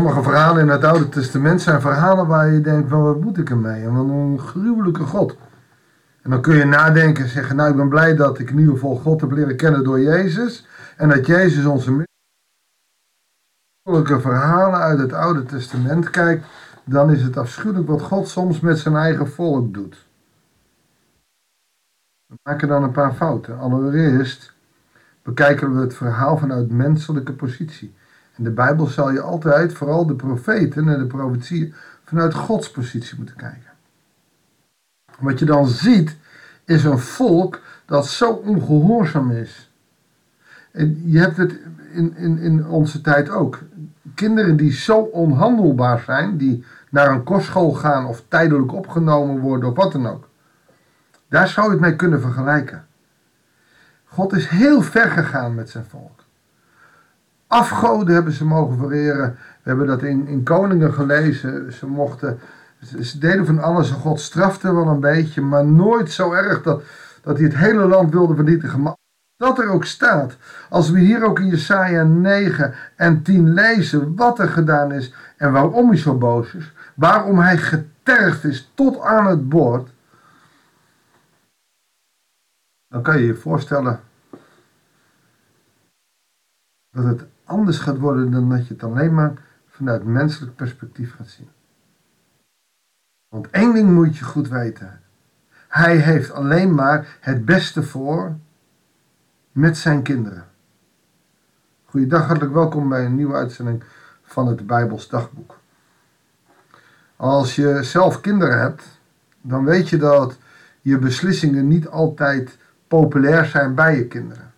Sommige verhalen in het Oude Testament zijn verhalen waar je denkt van wat moet ik ermee? En wat een gruwelijke God. En dan kun je nadenken en zeggen nou ik ben blij dat ik nu vol God heb leren kennen door Jezus. En dat Jezus onze gruwelijke verhalen uit het Oude Testament kijkt. Dan is het afschuwelijk wat God soms met zijn eigen volk doet. We maken dan een paar fouten. Allereerst bekijken we het verhaal vanuit menselijke positie. In de Bijbel zal je altijd, vooral de profeten en de profetieën, vanuit Gods positie moeten kijken. Wat je dan ziet, is een volk dat zo ongehoorzaam is. En je hebt het in onze tijd ook. Kinderen die zo onhandelbaar zijn, die naar een kostschool gaan of tijdelijk opgenomen worden of wat dan ook. Daar zou je het mee kunnen vergelijken. God is heel ver gegaan met zijn volk. Afgoden hebben ze mogen vereren. We hebben dat in Koningen gelezen. Ze deden van alles en God strafte wel een beetje. Maar nooit zo erg dat hij het hele land wilde vernietigen. Maar dat er ook staat. Als we hier ook in Jesaja 9 en 10 lezen wat er gedaan is. En waarom hij zo boos is. Waarom hij getergd is tot aan het bord. Dan kan je je voorstellen dat het anders gaat worden dan dat je het alleen maar vanuit menselijk perspectief gaat zien. Want één ding moet je goed weten. Hij heeft alleen maar het beste voor met zijn kinderen. Goeiedag, hartelijk welkom bij een nieuwe uitzending van het Bijbels dagboek. Als je zelf kinderen hebt, dan weet je dat je beslissingen niet altijd populair zijn bij je kinderen.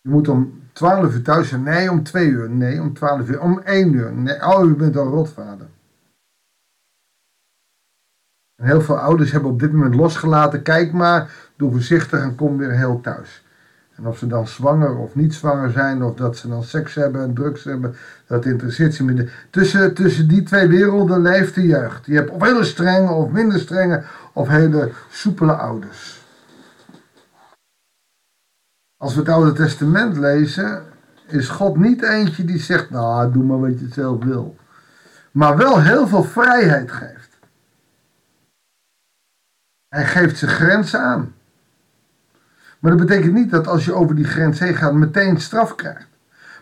Je moet om 12 uur thuis zijn, nee om 2 uur, nee om 12 uur, om 1 uur, nee, oh u bent een rotvader. En heel veel ouders hebben op dit moment losgelaten, kijk maar, doe voorzichtig en kom weer heel thuis. En of ze dan zwanger of niet zwanger zijn, of dat ze dan seks hebben en drugs hebben, dat interesseert ze minder. Tussen die twee werelden leeft de jeugd. Je hebt of hele strenge of minder strenge of hele soepele ouders. Als we het Oude Testament lezen, is God niet eentje die zegt, nou, doe maar wat je zelf wil. Maar wel heel veel vrijheid geeft. Hij geeft zijn grenzen aan. Maar dat betekent niet dat als je over die grens heen gaat, meteen straf krijgt.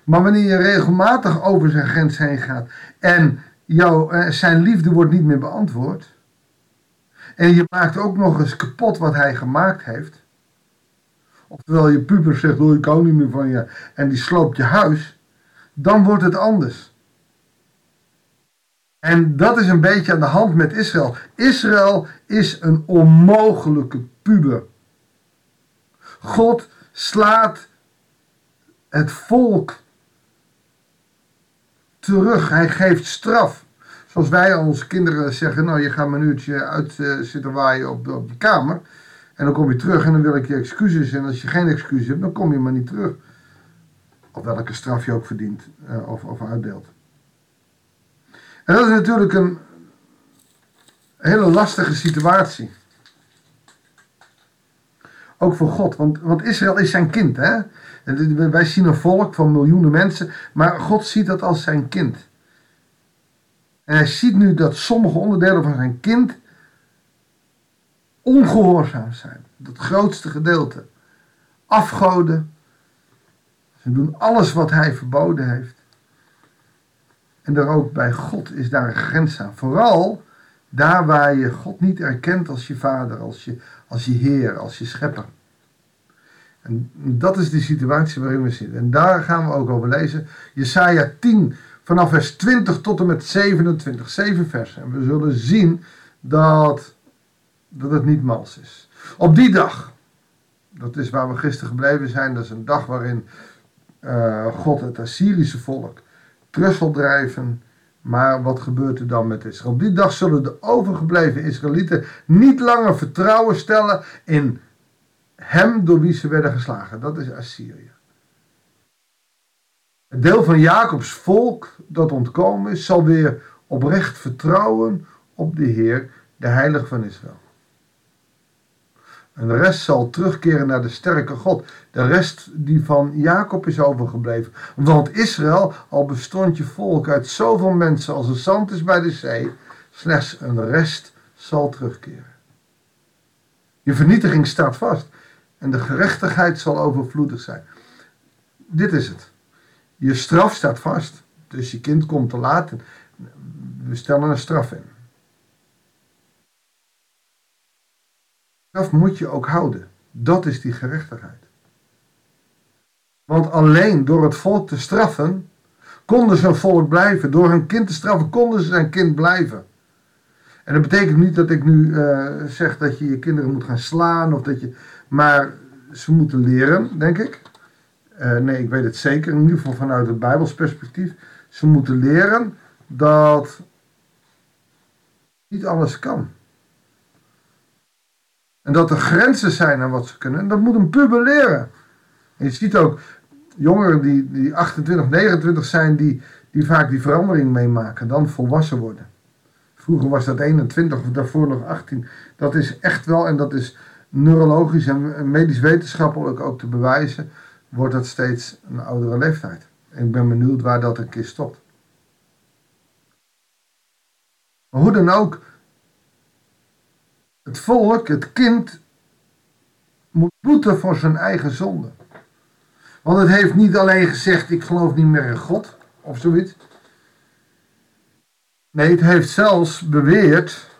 Maar wanneer je regelmatig over zijn grens heen gaat en zijn liefde wordt niet meer beantwoord. En je maakt ook nog eens kapot wat hij gemaakt heeft. Oftewel je puber zegt, ik hou niet meer van je en die sloopt je huis, dan wordt het anders. En dat is een beetje aan de hand met Israël. Israël is een onmogelijke puber. God slaat het volk terug. Hij geeft straf. Zoals wij aan onze kinderen zeggen, nou je gaat een minuutje uit zitten waaien op je kamer. En dan kom je terug en dan wil ik je excuses. En als je geen excuses hebt, dan kom je maar niet terug. Of welke straf je ook verdient of uitdeelt. En dat is natuurlijk een hele lastige situatie. Ook voor God. Want Israël is zijn kind. Hè? En wij zien een volk van miljoenen mensen. Maar God ziet dat als zijn kind. En hij ziet nu dat sommige onderdelen van zijn kind ongehoorzaam zijn, dat grootste gedeelte, afgoden, ze doen alles wat hij verboden heeft. En daar ook bij God is daar een grens aan, vooral daar waar je God niet erkent als je vader, als je heer, als je schepper. En dat is de situatie waarin we zitten en daar gaan we ook over lezen, Jesaja 10 vanaf vers 20 tot en met 27, 7 versen en we zullen zien dat het niet mals is. Op die dag, dat is waar we gisteren gebleven zijn, dat is een dag waarin God het Assyrische volk terug zal drijven. Maar wat gebeurt er dan met Israël? Op die dag zullen de overgebleven Israëlieten niet langer vertrouwen stellen in hem door wie ze werden geslagen. Dat is Assyrië. Het deel van Jacobs volk dat ontkomen is, zal weer oprecht vertrouwen op de Heer, de Heilige van Israël. En de rest zal terugkeren naar de sterke God. De rest die van Jacob is overgebleven. Want Israël, al bestond je volk uit zoveel mensen als er zand is bij de zee, slechts een rest zal terugkeren. Je vernietiging staat vast. En de gerechtigheid zal overvloedig zijn. Dit is het. Je straf staat vast. Dus je kind komt te laat. We stellen een straf in. Straf moet je ook houden. Dat is die gerechtigheid. Want alleen door het volk te straffen konden ze een volk blijven. Door hun kind te straffen konden ze zijn kind blijven. En dat betekent niet dat ik nu zeg dat je je kinderen moet gaan slaan. Of dat je, maar ze moeten leren, denk ik. Nee, ik weet het zeker. In ieder geval vanuit het Bijbels perspectief. Ze moeten leren dat niet alles kan. En dat er grenzen zijn aan wat ze kunnen. En dat moet een puber leren. En je ziet ook jongeren die 28, 29 zijn, die vaak die verandering meemaken. Dan volwassen worden. Vroeger was dat 21 of daarvoor nog 18. Dat is echt wel, en dat is neurologisch en medisch wetenschappelijk ook te bewijzen, wordt dat steeds een oudere leeftijd. En ik ben benieuwd waar dat een keer stopt. Maar hoe dan ook, het volk, het kind, moet boeten voor zijn eigen zonde. Want het heeft niet alleen gezegd, ik geloof niet meer in God, of zoiets. Nee, het heeft zelfs beweerd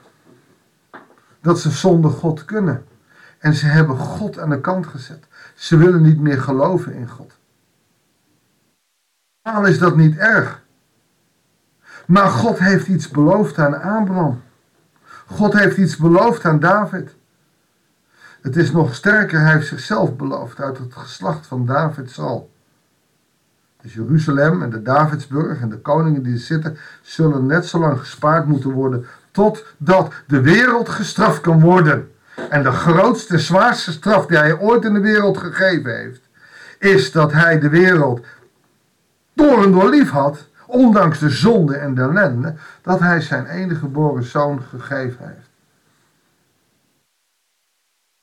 dat ze zonder God kunnen. En ze hebben God aan de kant gezet. Ze willen niet meer geloven in God. Al is dat niet erg. Maar God heeft iets beloofd aan Abraham. God heeft iets beloofd aan David. Het is nog sterker, hij heeft zichzelf beloofd uit het geslacht van David zal. Dus Jeruzalem en de Davidsburg en de koningen die er zitten zullen net zo lang gespaard moeten worden totdat de wereld gestraft kan worden. En de grootste en zwaarste straf die hij ooit in de wereld gegeven heeft, is dat hij de wereld door en door lief had, ondanks de zonde en de ellende, dat hij zijn enige geboren zoon gegeven heeft.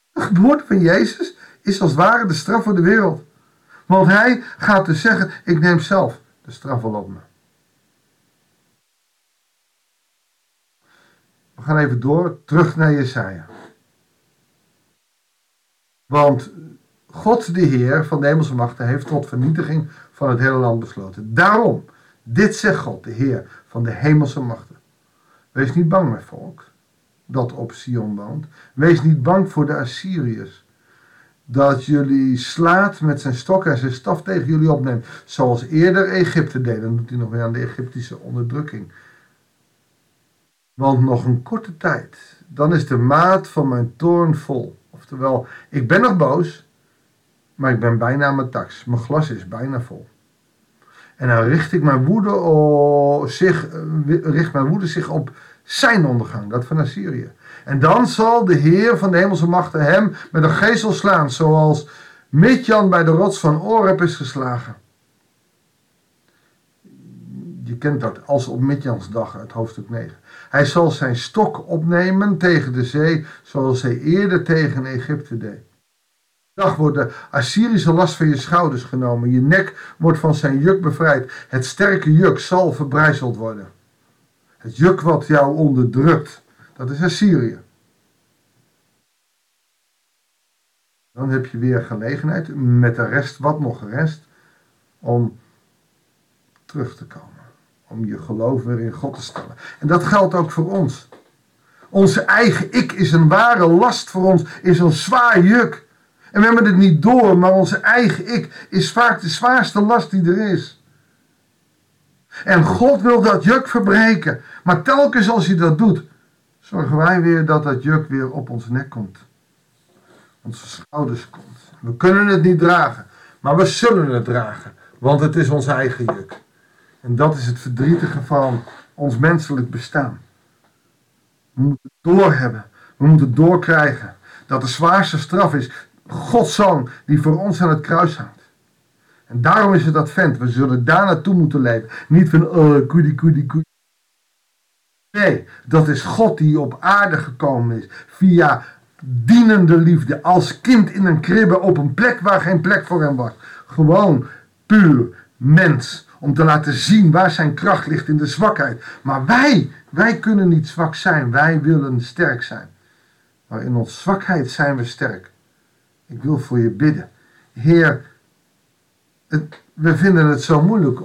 De geboorte van Jezus is als het ware de straf voor de wereld. Want hij gaat dus zeggen, ik neem zelf de straf wel op me. We gaan even door, terug naar Jesaja. Want God de Heer van de hemelse machten heeft tot vernietiging van het hele land besloten. Daarom, dit zegt God de Heer van de hemelse machten. Wees niet bang, mijn volk, dat op Sion woont. Wees niet bang voor de Assyriërs. Dat jullie slaat met zijn stok en zijn staf tegen jullie opneemt. Zoals eerder Egypte deed. Dan doet hij nog weer aan de Egyptische onderdrukking. Want nog een korte tijd. Dan is de maat van mijn toorn vol. Oftewel, ik ben nog boos. Maar ik ben bijna aan mijn taks. Mijn glas is bijna vol. En dan richt mijn woede zich op zijn ondergang. Dat van Assyrië. En dan zal de Heer van de hemelse machten hem met een geesel slaan, zoals Midjan bij de rots van Oreb is geslagen. Je kent dat als op Midjansdag uit hoofdstuk 9. Hij zal zijn stok opnemen tegen de zee, zoals hij eerder tegen Egypte deed. Dag wordt de Assyrische last van je schouders genomen. Je nek wordt van zijn juk bevrijd. Het sterke juk zal verbrijzeld worden. Het juk wat jou onderdrukt. Dat is Assyrië. Dan heb je weer gelegenheid met de rest, wat nog rest, om terug te komen. Om je geloof weer in God te stellen. En dat geldt ook voor ons. Onze eigen ik is een ware last voor ons, is een zwaar juk. En we hebben het niet door, maar onze eigen ik is vaak de zwaarste last die er is. En God wil dat juk verbreken. Maar telkens als hij dat doet, zorgen wij weer dat dat juk weer op ons nek komt. Onze schouders komt. We kunnen het niet dragen. Maar we zullen het dragen. Want het is ons eigen juk. En dat is het verdrietige van ons menselijk bestaan. We moeten het doorhebben. We moeten het doorkrijgen. Dat de zwaarste straf is Gods Zoon die voor ons aan het kruis hangt. En daarom is het advent. We zullen daar naartoe moeten leven. Niet van koedie. Nee, dat is God die op aarde gekomen is via dienende liefde. Als kind in een kribbe op een plek waar geen plek voor hem was. Gewoon puur mens. Om te laten zien waar zijn kracht ligt in de zwakheid. Maar wij kunnen niet zwak zijn. Wij willen sterk zijn. Maar in ons zwakheid zijn we sterk. Ik wil voor je bidden. Heer, we vinden het zo moeilijk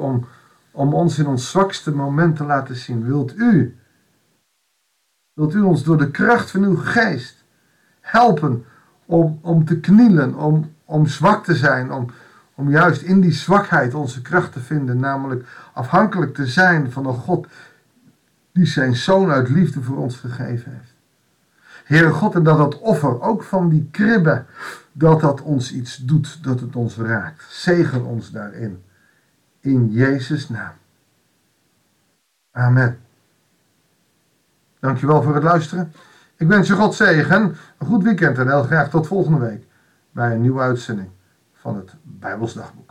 om ons in ons zwakste moment te laten zien. Wilt u ons door de kracht van uw geest helpen om te knielen, om zwak te zijn, om juist in die zwakheid onze kracht te vinden, namelijk afhankelijk te zijn van een God die zijn Zoon uit liefde voor ons gegeven heeft. Heere God, en dat dat offer, ook van die kribben, dat ons iets doet, dat het ons raakt. Zegen ons daarin. In Jezus' naam. Amen. Dankjewel voor het luisteren. Ik wens je God zegen, een goed weekend en heel graag tot volgende week bij een nieuwe uitzending van het Bijbels dagboek.